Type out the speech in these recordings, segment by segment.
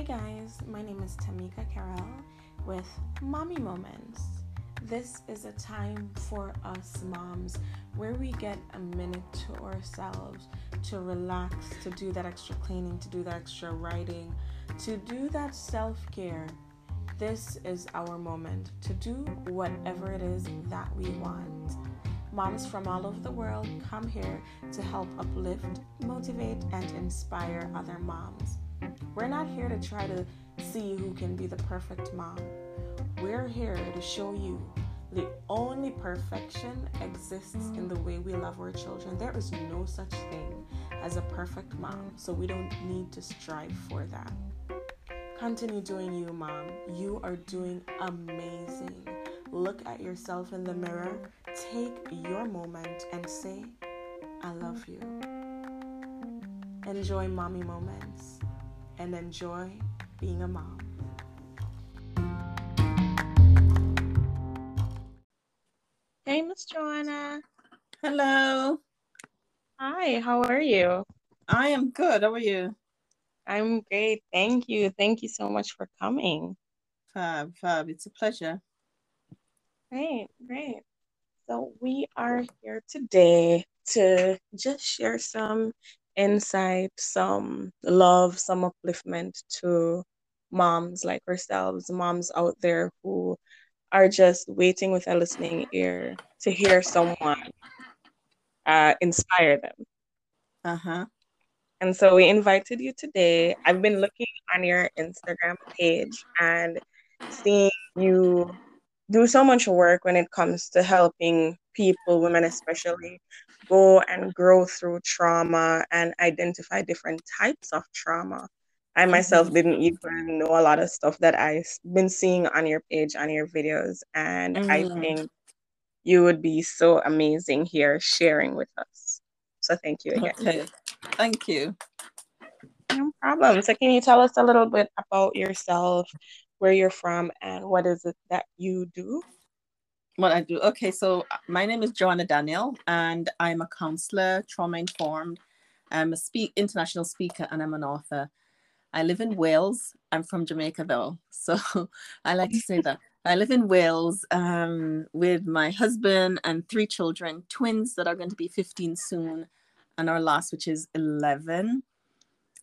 Hey guys, my name is Tamika Carroll with Mommy Moments. This is a time for us moms where we get a minute to ourselves to relax, to do that extra cleaning, to do that extra writing, to do that self-care. This is our moment to do whatever it is that we want. Moms from all over the world come here to help uplift, motivate, and inspire other moms. We're not here to try to see who can be the perfect mom. We're here to show you the only perfection exists in the way we love our children. There is no such thing as a perfect mom, so we don't need to strive for that. Continue doing you, mom. You are doing amazing. Look at yourself in the mirror, take your moment, and say, I love you. Enjoy Mommy Moments. And enjoy being a mom. Hey, Miss Joanna. Hello. Hi, how are you? I am good. How are you? I'm great. Thank you. Thank you so much for coming. Fab. It's a pleasure. Great. So we are here today to just share some insight, some love, some upliftment to moms like ourselves, moms out there who are just waiting with a listening ear to hear someone inspire them. And so we invited you today. I've been looking on your Instagram page and seeing you do so much work when it comes to helping people, women especially, go and grow through trauma and identify different types of trauma. I myself didn't even know a lot of stuff that I've been seeing on your page, on your videos, and I think you would be so amazing here sharing with us. So thank you again. Okay. Thank you. No problem. So can you tell us a little bit about yourself, where you're from, and what is it that you do? What I do. Okay, so my name is Joanna Daniel, and I'm a counselor, trauma-informed. I'm a international speaker, and I'm an author. I live in Wales. I'm from Jamaica, though, so I like to say that. I live in Wales with my husband and three children, twins that are going to be 15 soon, and our last, which is 11.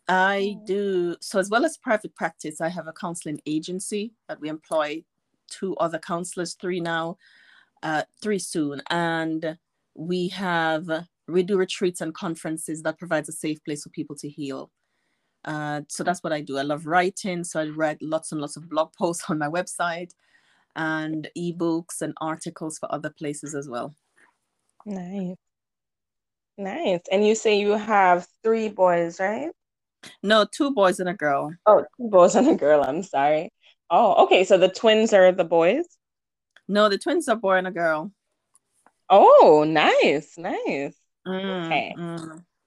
I do, so as well as private practice, I have a counseling agency that we employ 2 other counselors, 3 now. 3 soon, and we do retreats and conferences that provides a safe place for people to heal. So that's what I do. I love writing, so I write lots and lots of blog posts on my website, and ebooks and articles for other places as well. Nice. And you say you have 3 boys, right? No, 2 boys and a girl. Oh, 2 boys and a girl. I'm sorry. Oh, okay. So the twins are the boys. No, the twins are boy and a girl. Oh, nice. Okay.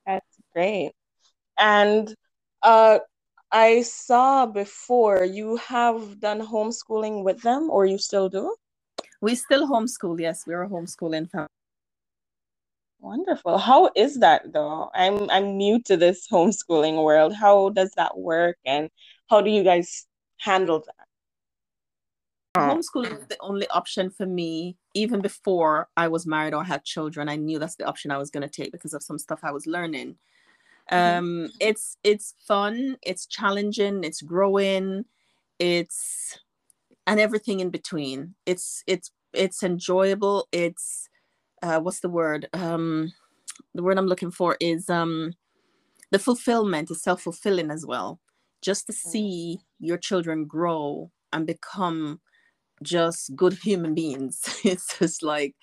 That's great. And I saw before you have done homeschooling with them, or you still do? We still homeschool, yes. We're a homeschooling family. Wonderful. How is that though? I'm new to this homeschooling world. How does that work, and how do you guys handle that? Homeschooling was the only option for me. Even before I was married or had children, I knew that's the option I was going to take because of some stuff I was learning. It's fun, it's challenging, it's growing, it's and everything in between. It's enjoyable. It's what's the word? The word I'm looking for is the fulfillment is self-fulfilling as well. Just to see your children grow and become just good human beings. It's just like,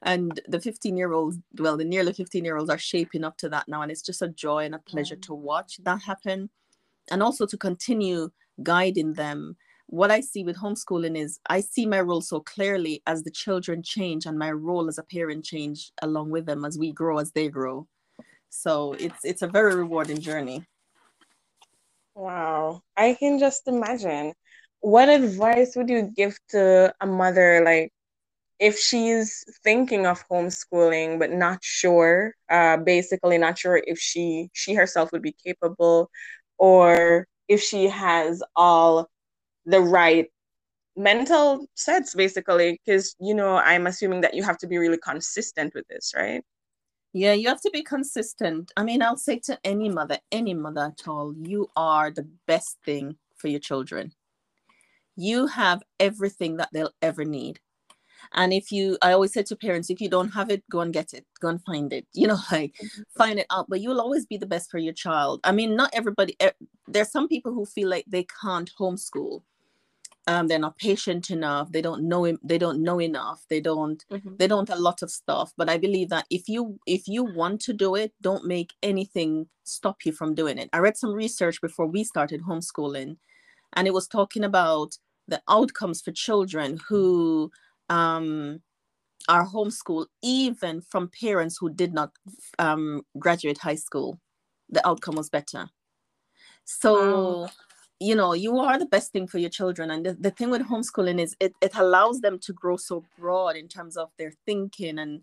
and the 15-year-olds, well, the nearly 15-year-olds are shaping up to that now, and it's just a joy and a pleasure to watch that happen, and also to continue guiding them. What I see with homeschooling is I see my role so clearly as the children change, and my role as a parent change along with them as we grow, as they grow. So it's a very rewarding journey. Wow, I can just imagine. What advice would you give to a mother, like, if she's thinking of homeschooling but not sure, basically not sure if she herself would be capable, or if she has all the right mental sets, basically, because, you know, I'm assuming that you have to be really consistent with this, right? Yeah, you have to be consistent. I mean, I'll say to any mother at all, you are the best thing for your children. You have everything that they'll ever need. And if you, I always say to parents, if you don't have it, go and get it, go and find it, you know, like find it out, but you'll always be the best for your child. I mean, not everybody, there's some people who feel like they can't homeschool. They're not patient enough. They don't know enough. They don't a lot of stuff. But I believe that if you want to do it, don't make anything stop you from doing it. I read some research before we started homeschooling, and it was talking about the outcomes for children who are homeschooled, even from parents who did not graduate high school. The outcome was better. So, wow. You know, you are the best thing for your children. And the thing with homeschooling is it allows them to grow so broad in terms of their thinking and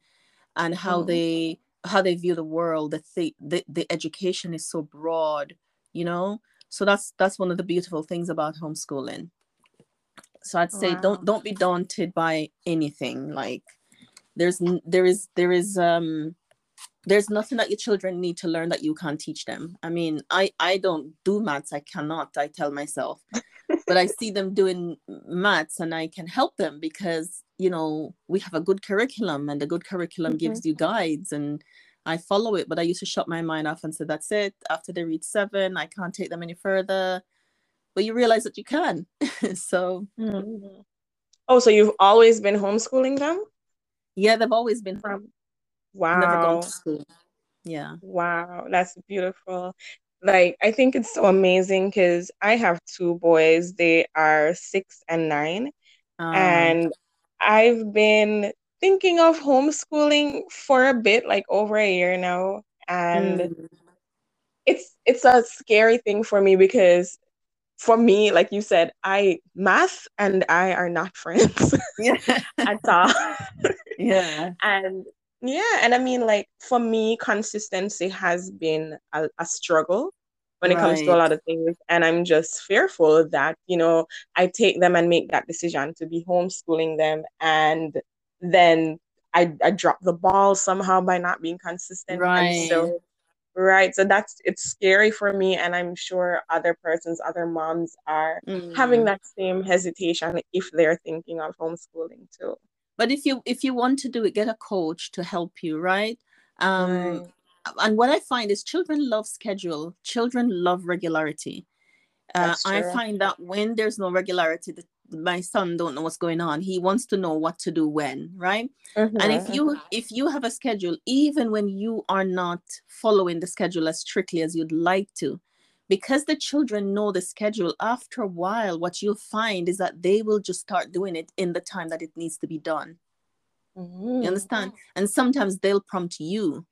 how they view the world. The education is so broad, you know? So that's one of the beautiful things about homeschooling. So I'd say, wow, don't be daunted by anything. Like there's nothing that your children need to learn that you can't teach them. I mean, I don't do maths. I cannot, I tell myself, but I see them doing maths and I can help them because, you know, we have a good curriculum, and the good curriculum gives you guides, and I follow it. But I used to shut my mind off and say, that's it. After they reach 7, I can't take them any further. But you realize that you can. So. Mm-hmm. Oh, so you've always been homeschooling them? Yeah, they've always been. Wow. Never gone to school. Yeah. Wow. That's beautiful. Like, I think it's so amazing because I have 2 boys. They are 6 and 9. And I've been thinking of homeschooling for a bit, like over a year now. And it's a scary thing for me because for me, like you said, math and I are not friends at all. Yeah. And I mean, like, for me, consistency has been a struggle when it comes to a lot of things. And I'm just fearful that, you know, I take them and make that decision to be homeschooling them, and then I drop the ball somehow by not being consistent. Right. So it's scary for me. And I'm sure other moms are having that same hesitation if they're thinking of homeschooling too. But if you want to do it, get a coach to help you, right? And what I find is children love schedule. Children love regularity. I find that when there's no regularity, my son don't know what's going on. He wants to know what to do when, right? And if you have a schedule, even when you are not following the schedule as strictly as you'd like to, because the children know the schedule, after a while, what you'll find is that they will just start doing it in the time that it needs to be done. Mm-hmm. You understand? And sometimes they'll prompt you.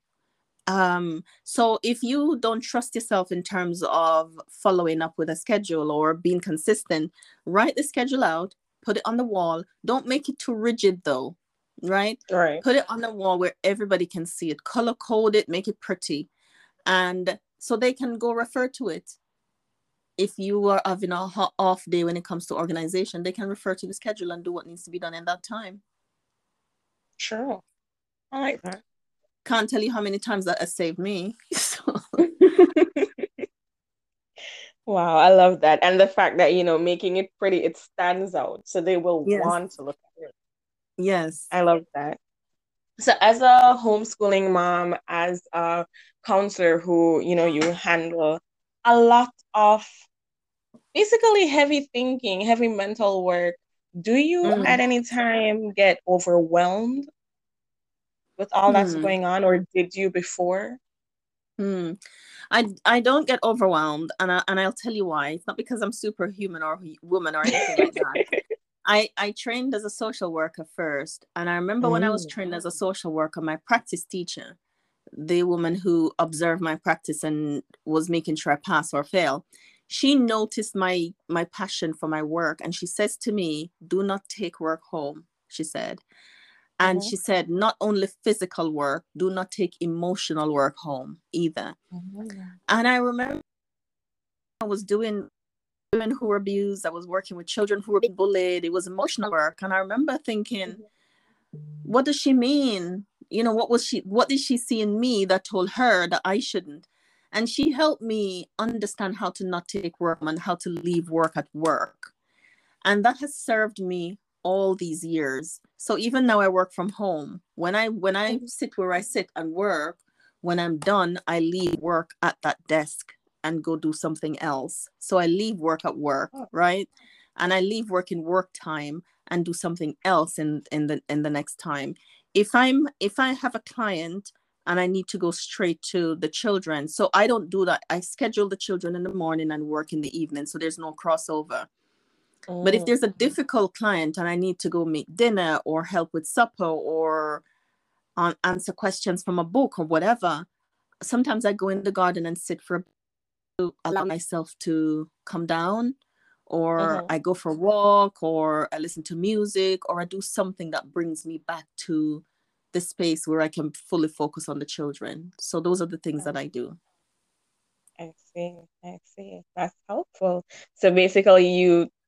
So if you don't trust yourself in terms of following up with a schedule or being consistent, write the schedule out, put it on the wall. Don't make it too rigid, though, right? Right. Put it on the wall where everybody can see it. Color code it, make it pretty. And so they can go refer to it. If you are having an off day when it comes to organization, they can refer to the schedule and do what needs to be done in that time. Sure. I like that. Can't tell you how many times that has saved me. So. Wow, I love that. And the fact that, you know, making it pretty, it stands out. So they will want to look at it. Yes. I love that. So as a homeschooling mom, as a counselor who, you know, you handle a lot of basically heavy thinking, heavy mental work, do you at any time get overwhelmed with all that's going on, or did you before? I don't get overwhelmed, and I'll tell you why. It's not because I'm superhuman or woman or anything like that. I trained as a social worker first. And I remember when I was trained as a social worker, my practice teacher, the woman who observed my practice and was making sure I pass or fail, she noticed my passion for my work. And she says to me, do not take work home, she said. And she said, not only physical work, do not take emotional work home either. And I remember I was doing women who were abused. I was working with children who were being bullied. It was emotional work. And I remember thinking, what does she mean? You know, what did she see in me that told her that I shouldn't? And she helped me understand how to not take work and how to leave work at work. And that has served me all these years. So even now I work from home. When I sit where I sit and work, when I'm done, I leave work at that desk and go do something else. So I leave work at work, right? And I leave work in work time and do something else in the next time. If I have a client and I need to go straight to the children, so I don't do that. I schedule the children in the morning and work in the evening, so there's no crossover. Oh. But if there's a difficult client and I need to go make dinner or help with supper or answer questions from a book or whatever, sometimes I go in the garden and sit for a bit to allow myself to come down. Or I go for a walk, or I listen to music, or I do something that brings me back to the space where I can fully focus on the children. So those are the things that I do. I see. That's helpful. So basically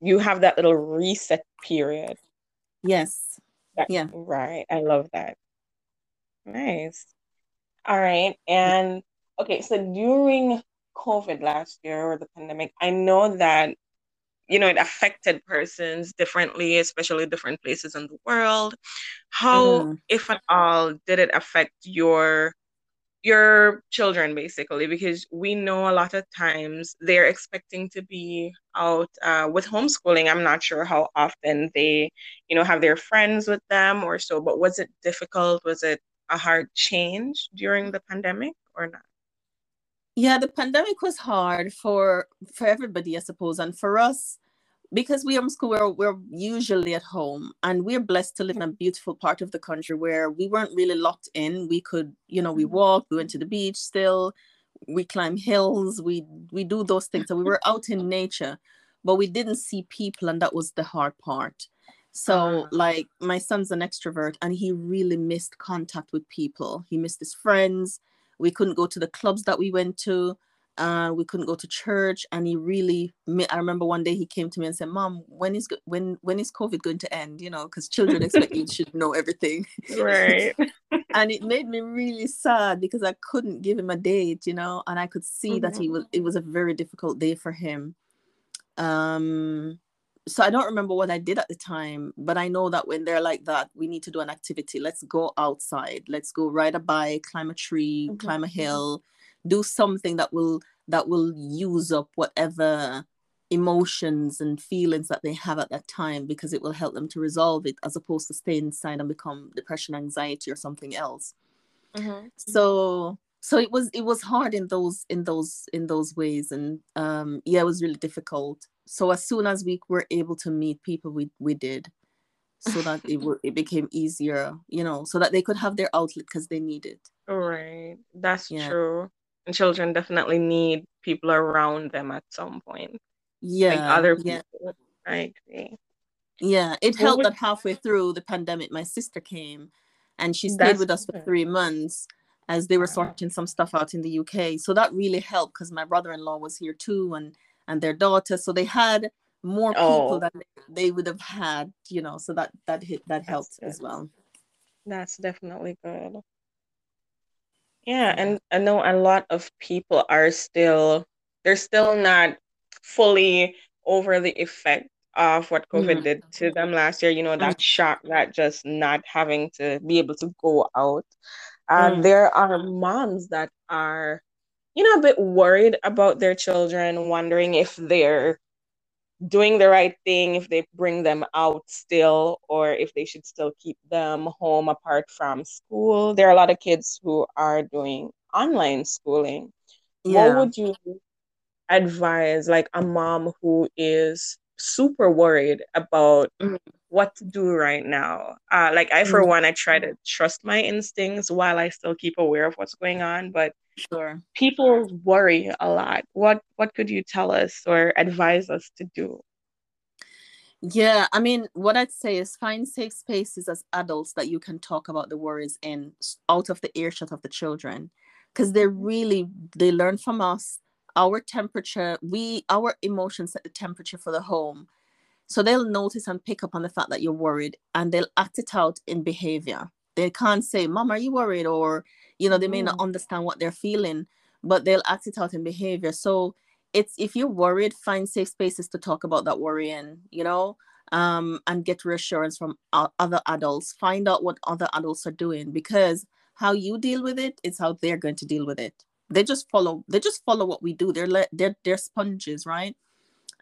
you have that little reset period. Yes. Yeah. Right. I love that. Nice. All right. And okay, so during COVID last year or the pandemic, I know that you know, it affected persons differently, especially different places in the world. How, if at all, did it affect your children, basically? Because we know a lot of times they're expecting to be out with homeschooling. I'm not sure how often they, you know, have their friends with them or so. But was it difficult? Was it a hard change during the pandemic or not? Yeah, the pandemic was hard for everybody, I suppose. And for us, because we homeschool, we're usually at home, and we're blessed to live in a beautiful part of the country where we weren't really locked in. We could, you know, we walked, we went to the beach still, we climb hills, we do those things. So we were out in nature, but we didn't see people, and that was the hard part. So like my son's an extrovert, and he really missed contact with people. He missed his friends. We couldn't go to the clubs that we went to. We couldn't go to church. And he really, I remember one day he came to me and said, Mom, when is COVID going to end? You know, because children expect you should know everything. Right. And it made me really sad because I couldn't give him a date, you know, and I could see that it was a very difficult day for him. So I don't remember what I did at the time, but I know that when they're like that, we need to do an activity. Let's go outside. Let's go ride a bike, climb a tree, climb a hill, do something that will use up whatever emotions and feelings that they have at that time, because it will help them to resolve it, as opposed to stay inside and become depression, anxiety, or something else. So it was hard in those ways, and it was really difficult. So as soon as we were able to meet people, we did, so that it became easier, you know, so that they could have their outlet because they need it. Right. That's true. And children definitely need people around them at some point. Yeah. Like other people. Yeah. I agree. Yeah. It helped that halfway through the pandemic, my sister came and she stayed with us for 3 months as they were sorting some stuff out in the UK. So that really helped because my brother-in-law was here too, and their daughter. So they had more people than they would have had, you know, so that helped as well. That's definitely good. Yeah. And I know a lot of people they're still not fully over the effect of what COVID did to them last year. You know, that shock, that just not having to be able to go out. There are moms that are, you know, a bit worried about their children, wondering if they're doing the right thing, if they bring them out still, or if they should still keep them home apart from school. There are a lot of kids who are doing online schooling. Yeah. What would you advise, like, a mom who is super worried about what to do right now? For one, I try to trust my instincts while I still keep aware of what's going on, but sure, people worry a lot. What could you tell us or advise us to do? Yeah, I mean, what I'd say is find safe spaces as adults that you can talk about the worries in, out of the earshot of the children, because they learn from us. our temperature, our emotions set the temperature for the home. So they'll notice and pick up on the fact that you're worried, and they'll act it out in behavior. They can't say, Mom, are you worried? Or, you know, they may not understand what they're feeling, but they'll act it out in behavior. So it's, if you're worried, find safe spaces to talk about that worry and, you know, and get reassurance from other adults. Find out what other adults are doing, because how you deal with it is how they're going to deal with it. They just follow what we do. They're sponges, right?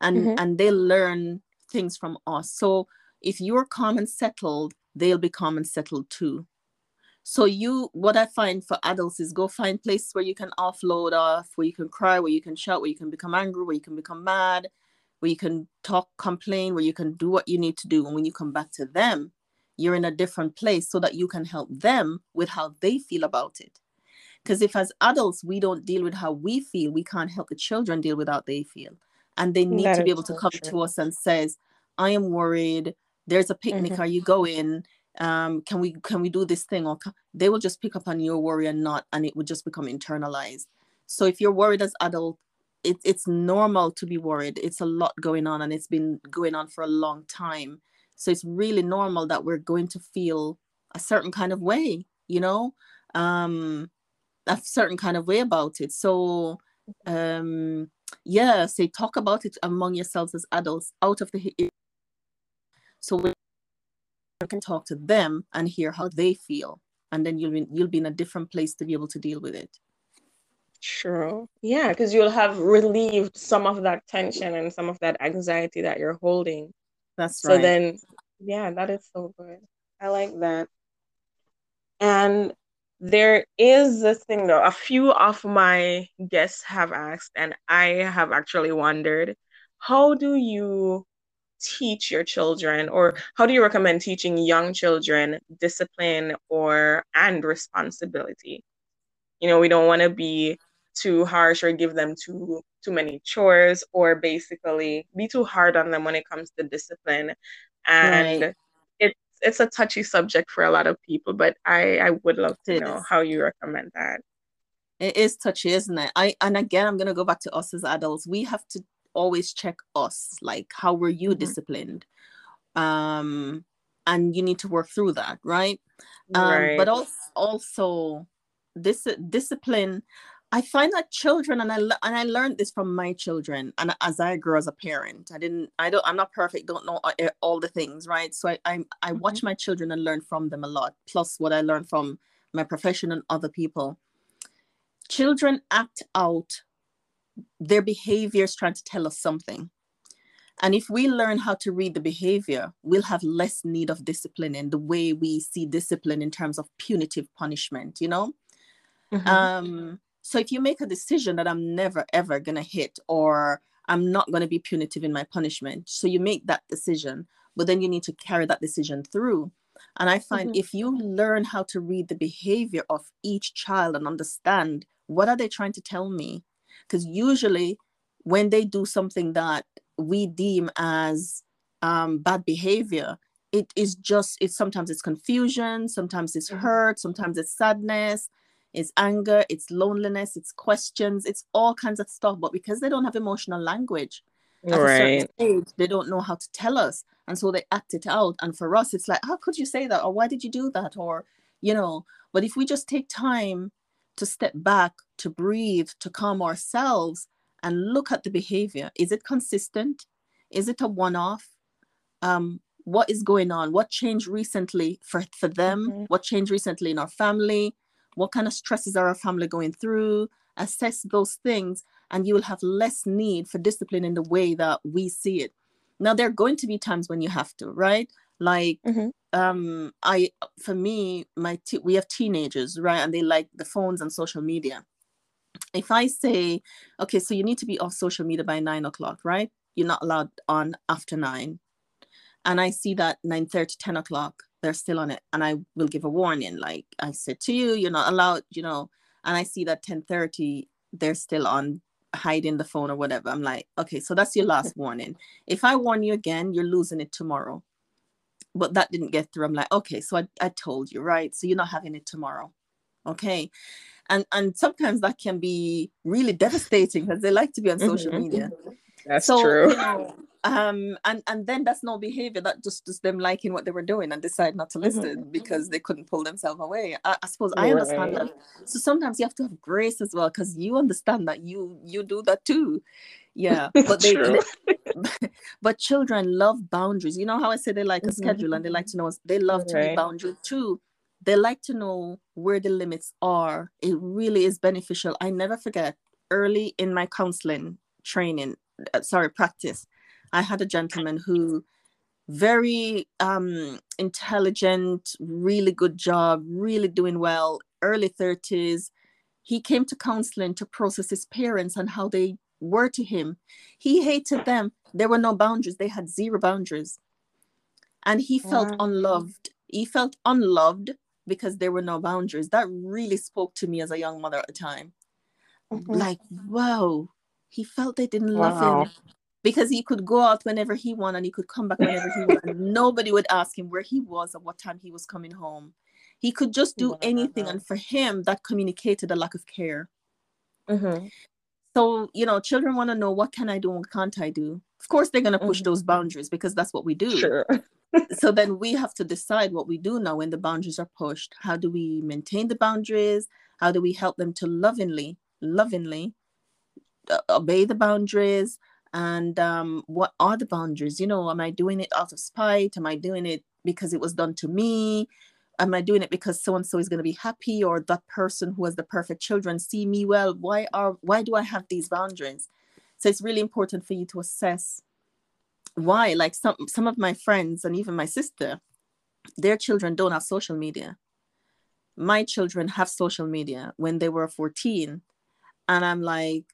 And they learn things from us. So if you're calm and settled, they'll be calm and settled too. So what I find for adults is go find places where you can offload off, where you can cry, where you can shout, where you can become angry, where you can become mad, where you can talk, complain, where you can do what you need to do. And when you come back to them, you're in a different place so that you can help them with how they feel about it. Because if as adults, we don't deal with how we feel, we can't help the children deal with how they feel. And they need to be able to come to us and says, I am worried. There's a picnic. Are you going? Can we do this thing? Or they will just pick up on your worry and not, and it would just become internalized. So if you're worried as adult, it's normal to be worried. It's a lot going on, and it's been going on for a long time. So it's really normal that we're going to feel a certain kind of way, you know, a certain kind of way about it. So, talk about it among yourselves as adults out of the... So we can talk to them and hear how they feel. And then you'll be in a different place to be able to deal with it. Sure. Yeah, because you'll have relieved some of that tension and some of that anxiety that you're holding. That's right. So then, yeah, that is so good. I like that. And there is this thing, though. A few of my guests have asked, and I have actually wondered, how do you teach your children, or how do you recommend teaching young children discipline and responsibility? You know, we don't want to be too harsh or give them too many chores, or basically be too hard on them when it comes to discipline. And it's a touchy subject for a lot of people, but I would love to know how you recommend that. It is touchy, isn't it? And again, I'm going to go back to us as adults. We have to always check us, like, how were you disciplined? And you need to work through that, right? But also this discipline, I find that children, and I learned this from my children, and as I grew as a parent, I'm not perfect, don't know all the things, right? So I watch my children and learn from them a lot, plus what I learned from my profession and other people. Children act out their behavior is trying to tell us something. And if we learn how to read the behavior, we'll have less need of discipline in the way we see discipline in terms of punitive punishment, you know? So if you make a decision that I'm never, ever going to hit, or I'm not going to be punitive in my punishment, so you make that decision, but then you need to carry that decision through. And I find if you learn how to read the behavior of each child and understand, what are they trying to tell me? Because usually when they do something that we deem as bad behavior, it is just, sometimes it's confusion, sometimes it's hurt, sometimes it's sadness, it's anger, it's loneliness, it's questions, it's all kinds of stuff. But because they don't have emotional language, at a certain stage, they don't know how to tell us. And so they act it out. And for us, it's like, how could you say that? Or why did you do that? Or, you know, but if we just take time to step back, to breathe, to calm ourselves and look at the behavior. Is it consistent? Is it a one-off? What is going on? What changed recently for them? What changed recently in our family? What kind of stresses are our family going through? Assess those things, and you will have less need for discipline in the way that we see it. Now, there are going to be times when you have to, right? Like, we have teenagers, right? And they like the phones and social media. If I say, okay, so you need to be off social media by 9 o'clock, right? You're not allowed on after 9. And I see that 9:30, 10 o'clock, they're still on it. And I will give a warning. Like I said to you, you're not allowed, you know, and I see that 10:30, they're still on hiding the phone or whatever. I'm like, okay, so that's your last warning. If I warn you again, you're losing it tomorrow. But that didn't get through. I'm like, okay, so I told you, right? So you're not having it tomorrow. Okay. And sometimes that can be really devastating because they like to be on social media. That's true. You know, and then that's no behavior. That just them liking what they were doing and decide not to listen because they couldn't pull themselves away. I suppose I understand that. So sometimes you have to have grace as well, because you understand that you do that too. Yeah, but but children love boundaries. You know how I say they like a schedule and they like to know us. They love to be boundary too. They like to know where the limits are. It really is beneficial. I never forget, early in my counseling practice, I had a gentleman who, very intelligent, really good job, really doing well, early 30s. He came to counseling to process his parents and how they were to him. He hated them. There were no boundaries. They had zero boundaries. And he felt unloved. He felt unloved because there were no boundaries. That really spoke to me as a young mother at the time. Like, wow. He felt they didn't love him because he could go out whenever he wanted and he could come back whenever he wanted. Nobody would ask him where he was or what time he was coming home. He could just do anything. And for him, that communicated a lack of care. So, you know, children want to know, what can I do and what can't I do? Of course, they're going to push those boundaries because that's what we do. Sure. So then we have to decide what we do now when the boundaries are pushed. How do we maintain the boundaries? How do we help them to lovingly obey the boundaries? And what are the boundaries? You know, am I doing it out of spite? Am I doing it because it was done to me? Am I doing it because so-and-so is going to be happy, or that person who has the perfect children see me well? Why do I have these boundaries? So it's really important for you to assess why. Like some of my friends and even my sister, their children don't have social media. My children have social media when they were 14. And I'm like,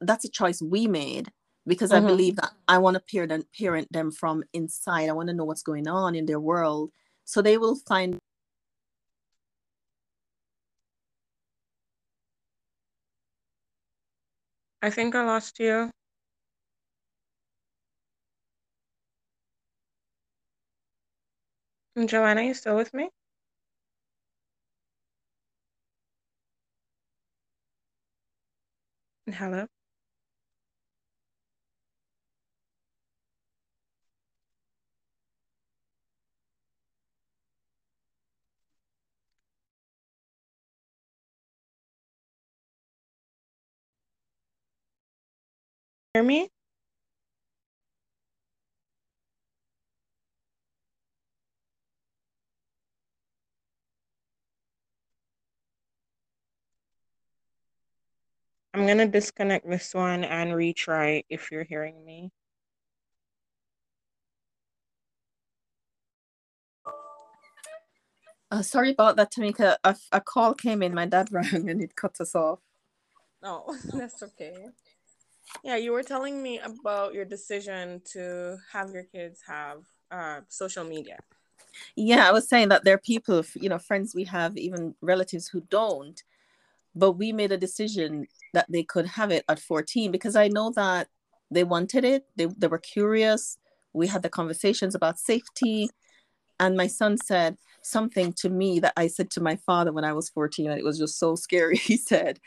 that's a choice we made, because I believe that I want to parent them from inside. I want to know what's going on in their world. So they will find I think I lost you. Joanna, you still with me? Hello? Hear me? I'm going to disconnect this one and retry if you're hearing me. Sorry about that, Tamika. A call came in. My dad rang and it cut us off. No, that's okay. Yeah, you were telling me about your decision to have your kids have social media. Yeah, I was saying that there are people, you know, friends we have, even relatives who don't. But we made a decision that they could have it at 14 because I know that they wanted it. They were curious. We had the conversations about safety. And my son said something to me that I said to my father when I was 14, and it was just so scary. He said,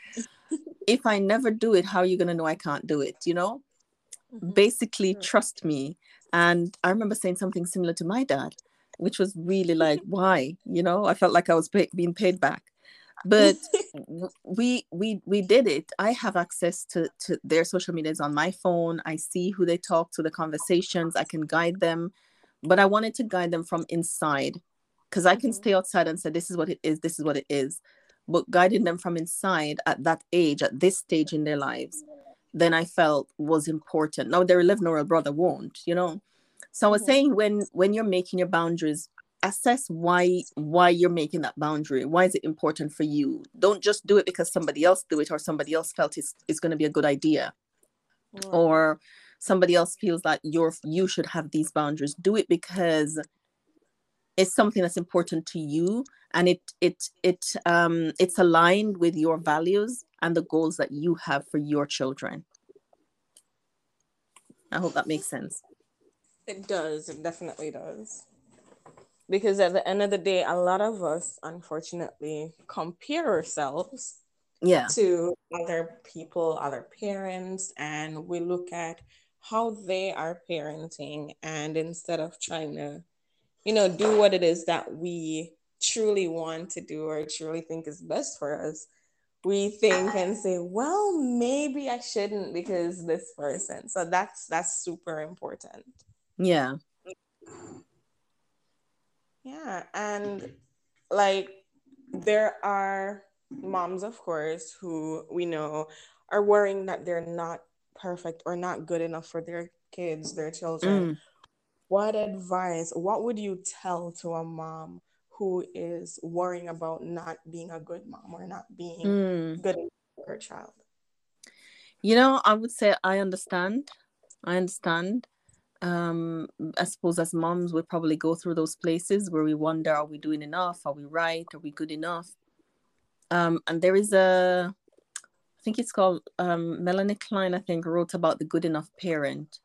if I never do it, how are you going to know I can't do it? You know, basically trust me. And I remember saying something similar to my dad, which was really like, why? You know, I felt like I was being paid back. But we did it. I have access to their social medias on my phone. I see who they talk to, the conversations. I can guide them. But I wanted to guide them from inside, because I can stay outside and say, this is what it is. This is what it is. But guiding them from inside at that age, at this stage in their lives, then I felt was important. Now, their 11-year-old brother won't, you know. So I was saying, when you're making your boundaries, assess why you're making that boundary. Why is it important for you? Don't just do it because somebody else do it, or somebody else felt it's going to be a good idea, or somebody else feels that you should have these boundaries. Do it because it's something that's important to you, and it's aligned with your values and the goals that you have for your children. I hope that makes sense. It does. It definitely does. Because at the end of the day, a lot of us, unfortunately, compare ourselves yeah, to other people, other parents, and we look at how they are parenting, and instead of trying to, you know, do what it is that we truly want to do or truly think is best for us, we think and say, well, maybe I shouldn't because this person. So that's super important. Yeah. Yeah. And like, there are moms, of course, who we know are worrying that they're not perfect or not good enough for their kids, their children. Mm. What advice, what would you tell to a mom who is worrying about not being a good mom or not being good for her child? You know, I would say I understand. I suppose as moms, we probably go through those places where we wonder, are we doing enough? Are we right? Are we good enough? And there is I think it's called, Melanie Klein, I think, wrote about the good enough parent.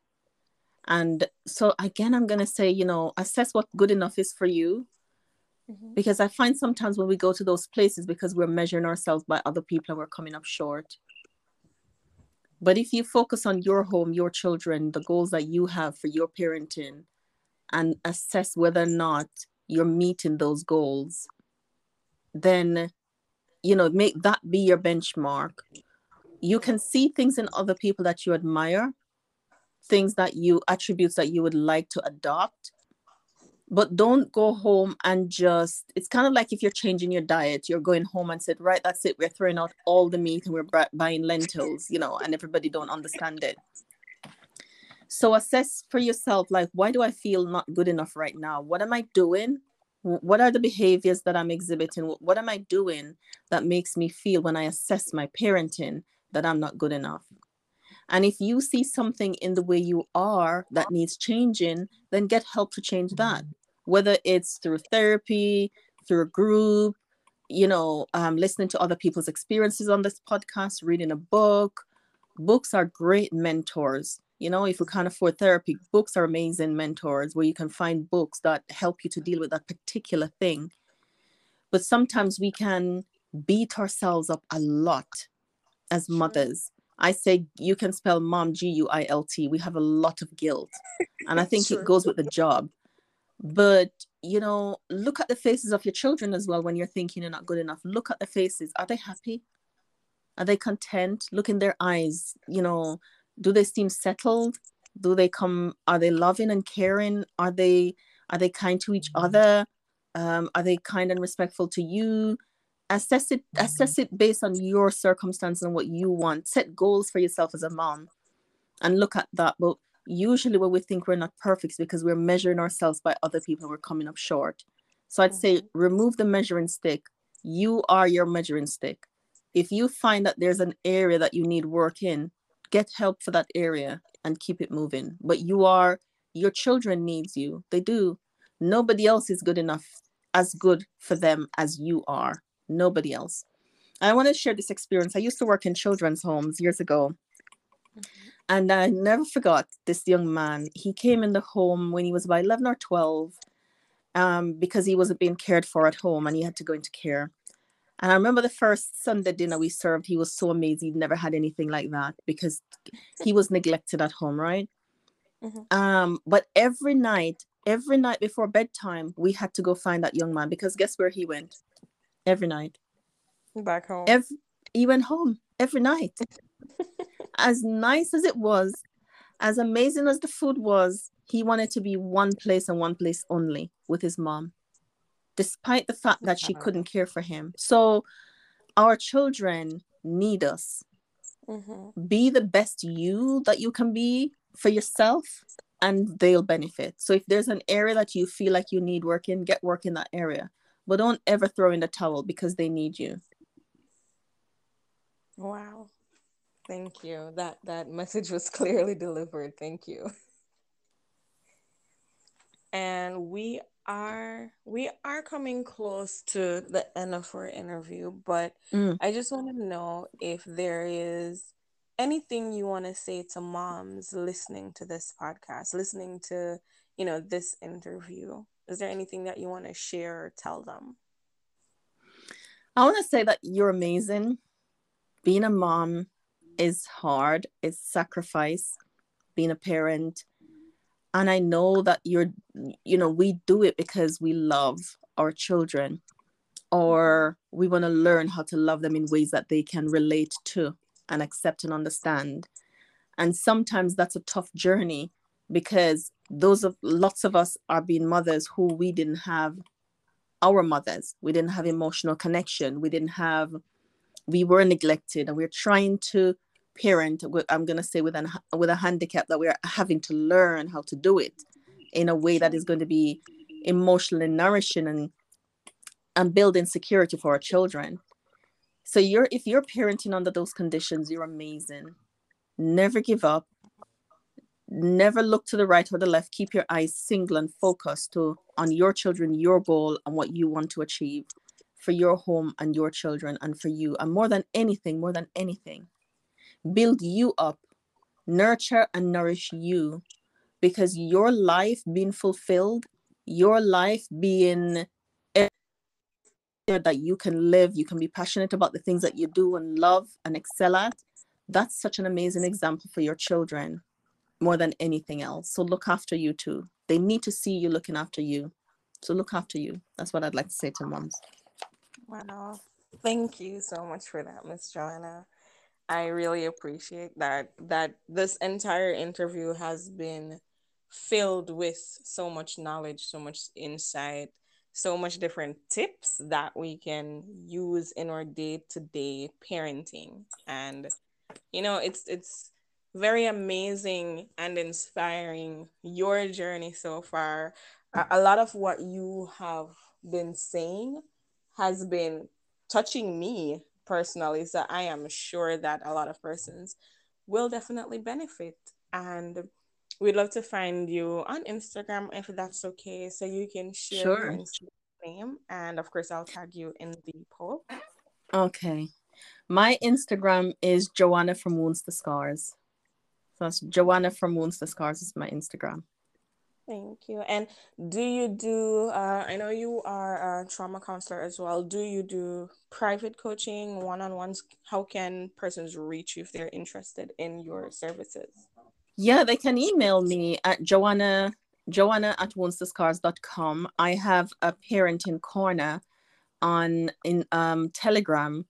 And so again, I'm going to say, you know, assess what good enough is for you. Mm-hmm. Because I find sometimes when we go to those places, because we're measuring ourselves by other people and we're coming up short. But if you focus on your home, your children, the goals that you have for your parenting, and assess whether or not you're meeting those goals, then, you know, make that be your benchmark. You can see things in other people that you admire, things that you, attributes that you would like to adopt. But don't go home and just, it's kind of like if you're changing your diet, you're going home and said, right, that's it. We're throwing out all the meat and we're buying lentils, you know, and everybody don't understand it. So assess for yourself, like, why do I feel not good enough right now? What am I doing? What are the behaviors that I'm exhibiting? What am I doing that makes me feel, when I assess my parenting, that I'm not good enough? And if you see something in the way you are that needs changing, then get help to change that. Whether it's through therapy, through a group, you know, listening to other people's experiences on this podcast, reading a book. Books are great mentors. You know, if you can't afford therapy, books are amazing mentors where you can find books that help you to deal with that particular thing. But sometimes we can beat ourselves up a lot as mothers. I say you can spell mom, G-U-I-L-T. We have a lot of guilt. And I think it goes with the job. But, you know, look at the faces of your children as well when you're thinking you're not good enough. Look at the faces. Are they happy? Are they content? Look in their eyes. You know, do they seem settled? Do they come? Are they loving and caring? Are they kind to each other? Are they kind and respectful to you? Assess it based on your circumstance and what you want. Set goals for yourself as a mom and look at that. But usually when we think we're not perfect, it's because we're measuring ourselves by other people. We're coming up short. So I'd say remove the measuring stick. You are your measuring stick. If you find that there's an area that you need work in, get help for that area and keep it moving. But your children needs you. They do. Nobody else is good enough, as good for them as you are. Nobody else. I want to share this experience. I used to work in children's homes years ago. Mm-hmm. And I never forgot this young man. He came in the home when he was about 11 or 12 because he wasn't being cared for at home and he had to go into care. And I remember the first Sunday dinner we served, he was so amazed. He'd never had anything like that because he was neglected at home, right? Mm-hmm. But every night before bedtime, we had to go find that young man because guess where he went? Every night. Back home. He went home every night. As nice as it was, as amazing as the food was, he wanted to be one place and one place only with his mom, despite the fact that she couldn't care for him. So our children need us. Mm-hmm. Be the best you that you can be for yourself and they'll benefit. So if there's an area that you feel like you need work in, get work in that area. But don't ever throw in the towel because they need you. Wow. Thank you. That message was clearly delivered. Thank you. And we are coming close to the end of our interview, but I just want to know if there is anything you want to say to moms listening to this podcast, listening to, you know, this interview. Is there anything that you want to share or tell them? I want to say that you're amazing. being a mom is hard, it's sacrifice, being a parent. And I know that we do it because we love our children, or we want to learn how to love them in ways that they can relate to and accept and understand. And sometimes that's a tough journey, because lots of us are being mothers who we didn't have our mothers. We didn't have emotional connection. We were neglected, and we're trying to parent, I'm going to say, with a handicap, that we're having to learn how to do it in a way that is going to be emotionally nourishing and building security for our children. So if you're parenting under those conditions, you're amazing. Never give up. Never look to the right or the left. Keep your eyes single and focused on your children, your goal, and what you want to achieve for your home and your children and for you. And more than anything, build you up, nurture and nourish you, because your life being fulfilled, your life being that you can live, you can be passionate about the things that you do and love and excel at. That's such an amazing example for your children, more than anything else. So look after you too. They need to see you looking after you. So look after you. That's what I'd like to say to moms. Wow. Thank you so much for that, Miss Joanna. I really appreciate that this entire interview has been filled with so much knowledge, so much insight, so much different tips that we can use in our day-to-day parenting. And, it's very amazing and inspiring, your journey so far. A lot of what you have been saying has been touching me personally, so I am sure that a lot of persons will definitely benefit. And we'd love to find you on Instagram, if that's okay, so you can share your Instagram name. And of course, I'll tag you in the poll. Okay. My Instagram is Joanna from Wounds to Scars. So that's Joanna from Wounds to Scars is my Instagram. Thank you. And do you do, I know you are a trauma counselor as well. Do you do private coaching, one-on-ones? How can persons reach you if they're interested in your services? Yeah, they can email me at joanna@woundstoscars.com. I have a parenting corner in Telegram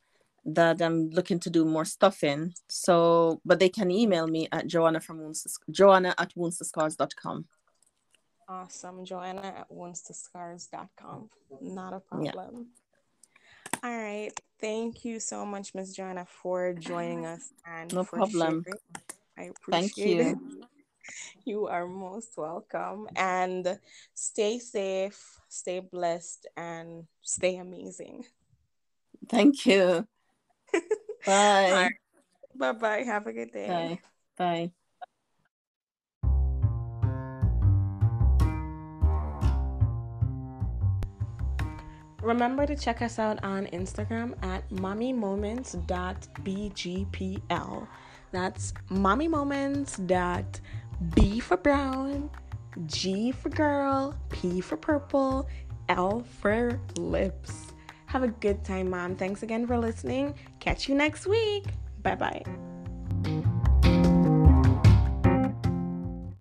that I'm looking to do more stuff in. So, but they can email me at joanna@woundstoscars.com. Awesome. joanna@woundstoscars.com. Not a problem. Yeah. All right. Thank you so much, Ms. Joanna, for joining us. And no problem. Sharing. I appreciate it. You are most welcome. And stay safe, stay blessed, and stay amazing. Thank you. Bye. Right. Bye-bye. Have a good day. Bye. Bye. Remember to check us out on Instagram at mommymoments.bgpl. That's mommymoments.b for brown, g for girl, p for purple, l for lips. Have a good time, Mom. Thanks again for listening. Catch you next week. Bye-bye.